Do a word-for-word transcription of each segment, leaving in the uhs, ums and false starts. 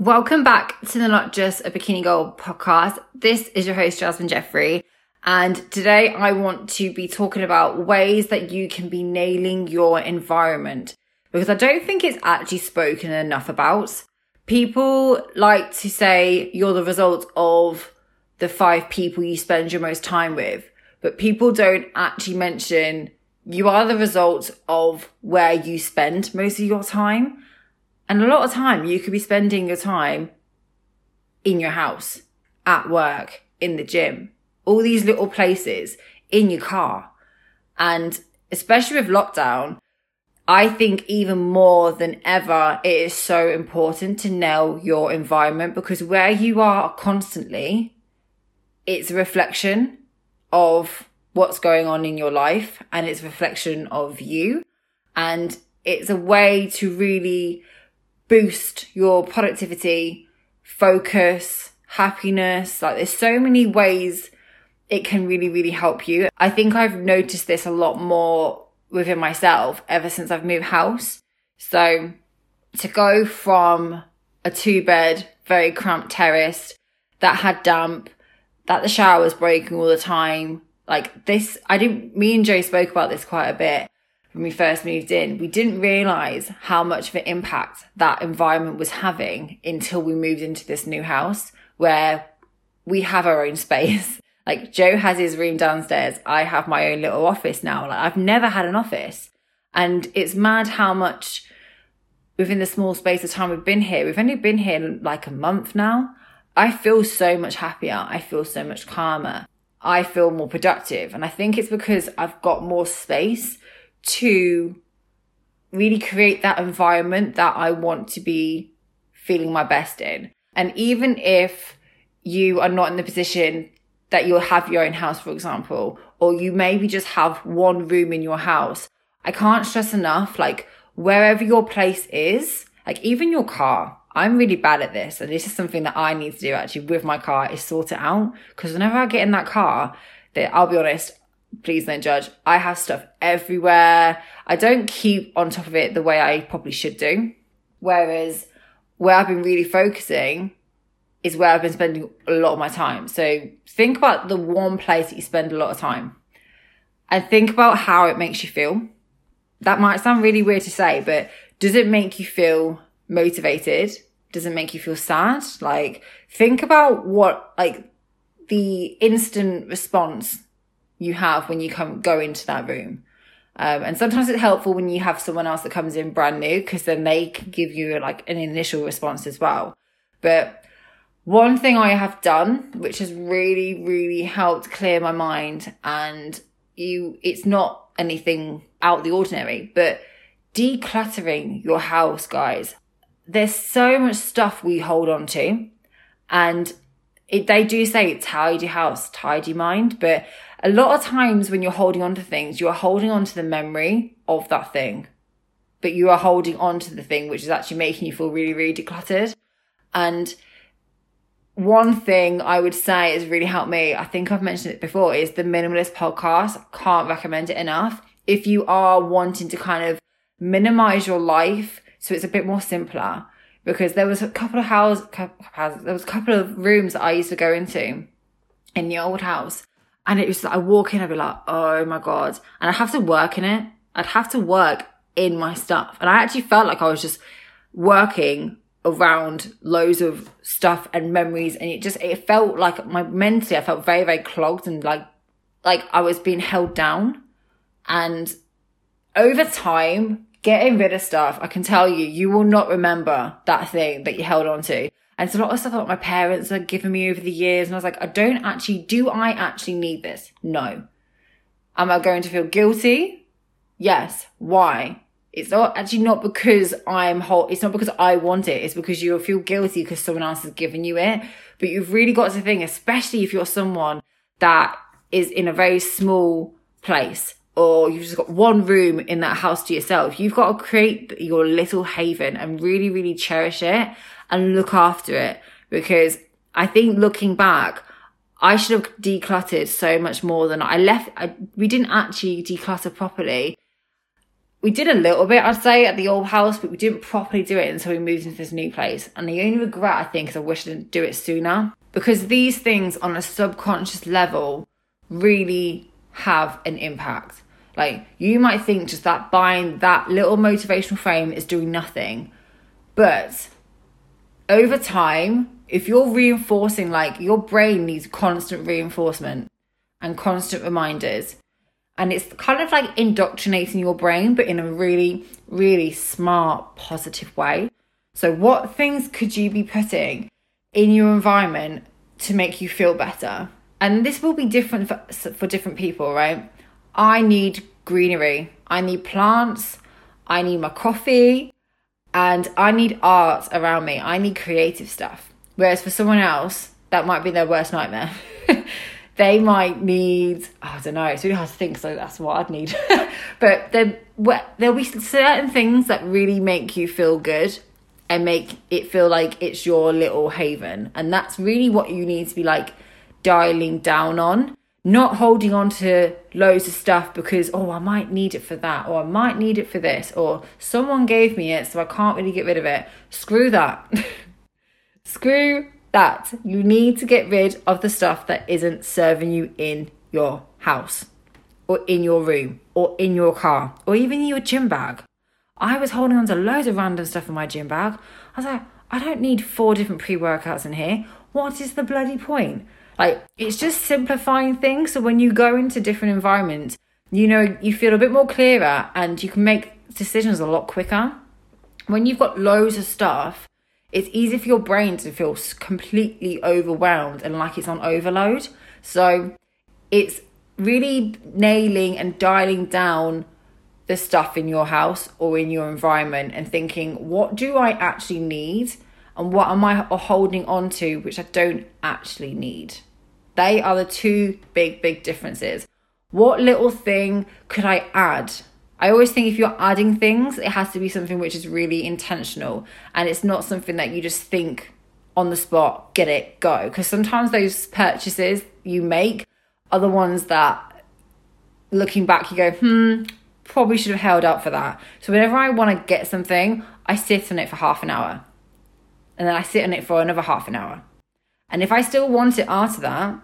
Welcome back to the Not Just a Bikini Girl podcast. This is your host, Jasmine Jeffrey. And today I want to be talking about ways that you can be nailing your environment, because I don't think it's actually spoken enough about. People like to say you're the result of the five people you spend your most time with, but people don't actually mention you are the result of where you spend most of your time. And a lot of time you could be spending your time in your house, at work, in the gym, all these little places, in your car. And especially with lockdown, I think even more than ever, it is so important to nail your environment, because where you are constantly, it's a reflection of what's going on in your life, and it's a reflection of you. And it's a way to really boost your productivity, focus, happiness. Like, there's so many ways it can really, really help you. I think I've noticed this a lot more within myself ever since I've moved house. So to go from a two bed, very cramped terrace that had damp, that the shower was breaking all the time. Like this, I didn't, me and Joe spoke about this quite a bit. When we first moved in, we didn't realize how much of an impact that environment was having until we moved into this new house where we have our own space. Like, Joe has his room downstairs. I have my own little office now. Like, I've never had an office. And it's mad how much within the small space of time we've been here. We've only been here like a month now. I feel so much happier. I feel so much calmer. I feel more productive. And I think it's because I've got more space to really create that environment that I want to be feeling my best in. And even if you are not in the position that you'll have your own house, for example, or you maybe just have one room in your house, I can't stress enough, like, wherever your place is, like even your car, I'm really bad at this. And this is something that I need to do actually with my car, is sort it out. Because whenever I get in that car, that I'll be honest, please don't judge, I have stuff everywhere. I don't keep on top of it the way I probably should do. Whereas where I've been really focusing is where I've been spending a lot of my time. So think about the one place that you spend a lot of time and think about how it makes you feel. That might sound really weird to say, but does it make you feel motivated? Does it make you feel sad? Like, think about what, like, the instant response you have when you come go into that room. Um, and sometimes it's helpful when you have someone else that comes in brand new, because then they can give you like an initial response as well. But one thing I have done, which has really, really helped clear my mind, and you, it's not anything out of the ordinary, but decluttering your house, guys. There's so much stuff we hold on to, and it, they do say tidy house, tidy mind, but a lot of times when you're holding on to things, you're holding on to the memory of that thing, but you are holding on to the thing which is actually making you feel really, really decluttered. And one thing I would say has really helped me, I think I've mentioned it before, is the Minimalist Podcast. Can't recommend it enough. If you are wanting to kind of minimize your life so it's a bit more simpler, because there was a couple of houses, there was a couple of rooms that I used to go into in the old house. And it was like, I walk in, I'd be like, oh my God. And I have to work in it. I'd have to work in my stuff. And I actually felt like I was just working around loads of stuff and memories. And it just, it felt like my mentally, I felt very, very clogged and like, like I was being held down. And over time, getting rid of stuff, I can tell you, you will not remember that thing that you held on to. And it's a lot of stuff that my parents have given me over the years. And I was like, I don't actually, do I actually need this? No. Am I going to feel guilty? Yes. Why? It's not actually not because I'm whole. It's not because I want it. It's because you'll feel guilty because someone else has given you it. But you've really got to think, especially if you're someone that is in a very small place, or you've just got one room in that house to yourself, you've got to create your little haven and really, really cherish it and look after it. Because I think looking back, I should have decluttered so much more than I left. I, we didn't actually declutter properly. we did a little bit, I'd say, at the old house, but we didn't properly do it until we moved into this new place. And the only regret, I think, is I wish I didn't do it sooner. Because these things on a subconscious level really have an impact. Like, you might think just that buying that little motivational frame is doing nothing. But over time, if you're reinforcing, like, your brain needs constant reinforcement and constant reminders. And it's kind of like indoctrinating your brain, but in a really, really smart, positive way. So what things could you be putting in your environment to make you feel better? And this will be different for, for different people, right? I need greenery. I need plants. I need my coffee. And I need art around me. I need creative stuff. Whereas for someone else, that might be their worst nightmare. They might need, I don't know, it's really hard to think, so that's what I'd need. But there, there'll be certain things that really make you feel good and make it feel like it's your little haven. And that's really what you need to be like dialing down on. Not holding on to loads of stuff because, oh, I might need it for that, or I might need it for this, or someone gave me it, so I can't really get rid of it. Screw that. Screw that. You need to get rid of the stuff that isn't serving you in your house, or in your room, or in your car, or even in your gym bag. I was holding on to loads of random stuff in my gym bag. I was like, I don't need four different pre-workouts in here. What is the bloody point? Like, it's just simplifying things. So when you go into different environments, you know, you feel a bit more clearer and you can make decisions a lot quicker. When you've got loads of stuff, it's easy for your brain to feel completely overwhelmed and like it's on overload. So it's really nailing and dialing down the stuff in your house or in your environment and thinking, what do I actually need? And what am I holding on to, which I don't actually need? They are the two big, big differences. What little thing could I add? I always think if you're adding things, it has to be something which is really intentional. And it's not something that you just think on the spot, get it, go. Because sometimes those purchases you make are the ones that, looking back, you go, hmm, probably should have held up for that. So whenever I want to get something, I sit on it for half an hour. And then I sit on it for another half an hour. And if I still want it after that,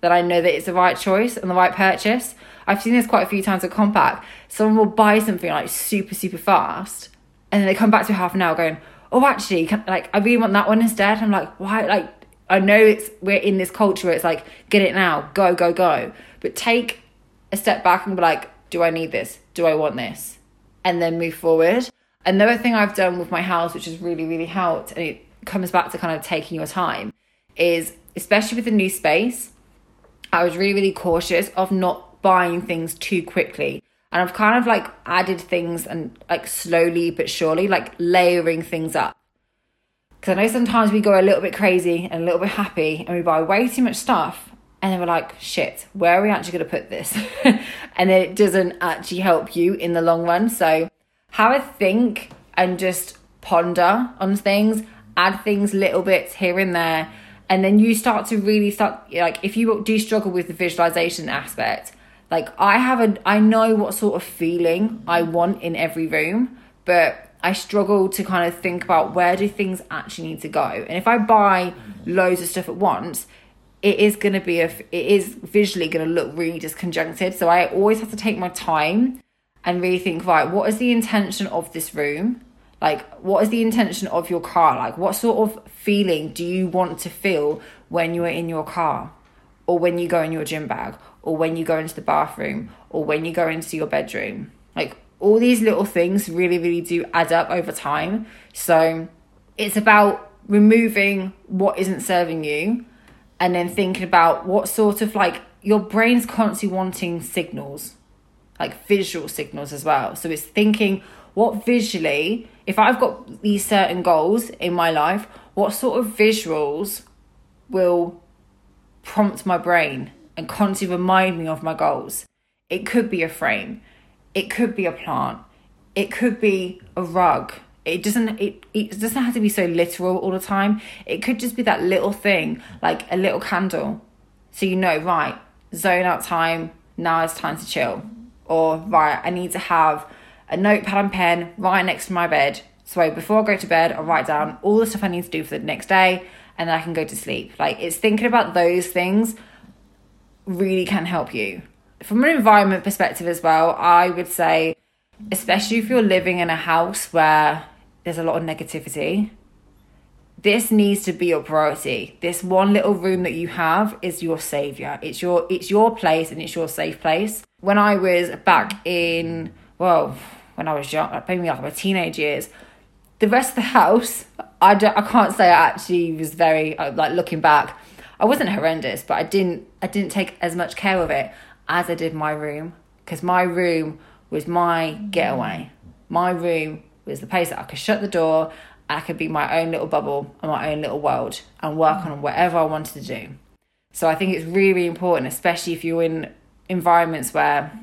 then I know that it's the right choice and the right purchase. I've seen this quite a few times at Kompak. Someone will buy something like super, super fast. And then they come back to half an hour going, oh, actually, can, like, I really want that one instead. I'm like, why? Like, I know it's we're in this culture where it's like, get it now, go, go, go. But take a step back and be like, do I need this? Do I want this? And then move forward. Another thing I've done with my house, which has really, really helped, and it comes back to kind of taking your time, is especially with the new space, I was really, really cautious of not buying things too quickly. And I've kind of like added things and like slowly but surely, like layering things up. Because I know sometimes we go a little bit crazy and a little bit happy and we buy way too much stuff. And then we're like, shit, where are we actually going to put this? And then it doesn't actually help you in the long run. So have a think and just ponder on things. Add things, little bits here and there. And then you start to really start, like, if you do struggle with the visualization aspect, like I have a, I know what sort of feeling I want in every room, but I struggle to kind of think about where do things actually need to go. And if I buy loads of stuff at once, it is going to be, a, it is visually going to look really disconjuncted. So I always have to take my time and really think, right, what is the intention of this room? Like, what is the intention of your car? Like, what sort of feeling do you want to feel when you are in your car? Or when you go in your gym bag? Or when you go into the bathroom? Or when you go into your bedroom? Like, all these little things really, really do add up over time. So it's about removing what isn't serving you and then thinking about what sort of, like, your brain's constantly wanting signals, like visual signals as well. So it's thinking, what visually, if I've got these certain goals in my life, what sort of visuals will prompt my brain and constantly remind me of my goals? It could be a frame. It could be a plant. It could be a rug. It doesn't, it, it doesn't have to be so literal all the time. It could just be that little thing, like a little candle. So you know, right, zone out time. Now it's time to chill. Or, right, I need to have a notepad and pen right next to my bed. So before I go to bed, I'll write down all the stuff I need to do for the next day, and then I can go to sleep. Like, it's thinking about those things really can help you. From an environment perspective as well, I would say, especially if you're living in a house where there's a lot of negativity, this needs to be your priority. This one little room that you have is your saviour. It's your it's your place, and it's your safe place. When I was back in, well, when I was young, like maybe like my teenage years, the rest of the house, I, don't, I can't say I actually was very, like looking back, I wasn't horrendous, but I didn't I didn't take as much care of it as I did my room, because my room was my getaway. My room was the place that I could shut the door, I could be my own little bubble and my own little world and work on whatever I wanted to do. So I think it's really, really important, especially if you're in environments where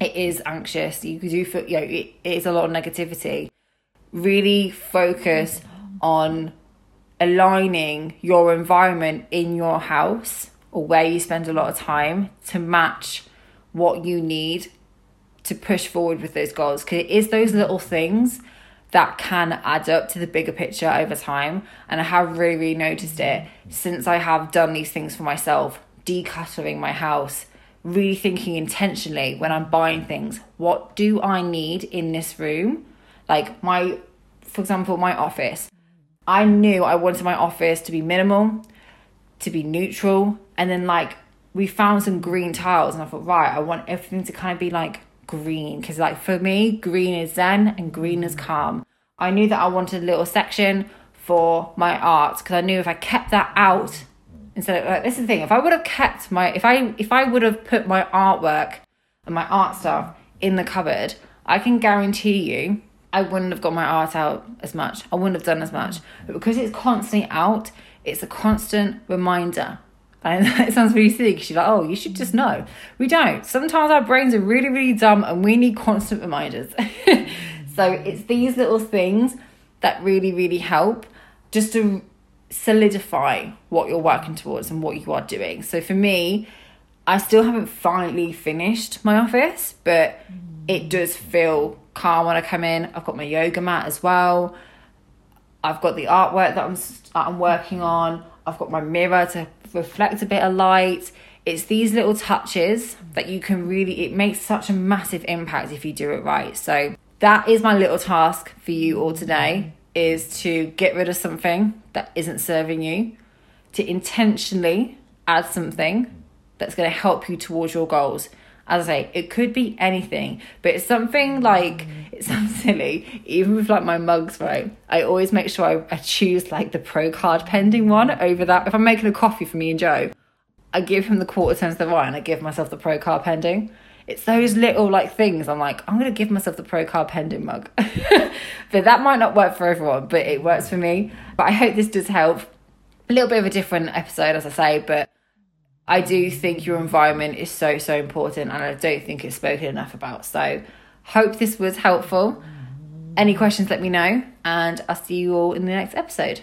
it is anxious, you do feel, you know, it is a lot of negativity. Really focus on aligning your environment in your house or where you spend a lot of time to match what you need to push forward with those goals. Because it is those little things that can add up to the bigger picture over time. And I have really, really noticed it since I have done these things for myself, decluttering my house, really thinking intentionally when I'm buying things, what do I need in this room? Like my, for example, my office. I knew I wanted my office to be minimal, to be neutral. And then like we found some green tiles and I thought, right, I want everything to kind of be like green, because like for me, green is zen and green is calm. I knew that I wanted a little section for my art, because I knew if I kept that out instead of, like, this is the thing, if I would have kept my if I if I would have put my artwork and my art stuff in the cupboard, I can guarantee you I wouldn't have got my art out as much. I wouldn't have done as much. But because it's constantly out, it's a constant reminder. And it sounds really silly because you're like, oh, you should just know. We don't. Sometimes our brains are really, really dumb and we need constant reminders. So it's these little things that really, really help just to solidify what you're working towards and what you are doing. So for me, I still haven't finally finished my office, but it does feel calm when I come in. I've got my yoga mat as well. I've got the artwork that I'm, that I'm working on. I've got my mirror to reflect a bit of light. It's these little touches that you can really, it makes such a massive impact if you do it right. So that is my little task for you all today, is to get rid of something that isn't serving you, to intentionally add something that's going to help you towards your goals. As I say, it could be anything, but it's something like, it sounds silly, even with like my mugs, right? I always make sure I, I choose like the pro card pending one over that. If I'm making a coffee for me and Joe, I give him the quarter turn to the right and I give myself the pro card pending. It's those little like things. I'm like, I'm going to give myself the pro card pending mug. But that might not work for everyone, but it works for me. But I hope this does help. A little bit of a different episode, as I say, but I do think your environment is so, so important, and I don't think it's spoken enough about. So hope this was helpful. Any questions, let me know, and I'll see you all in the next episode.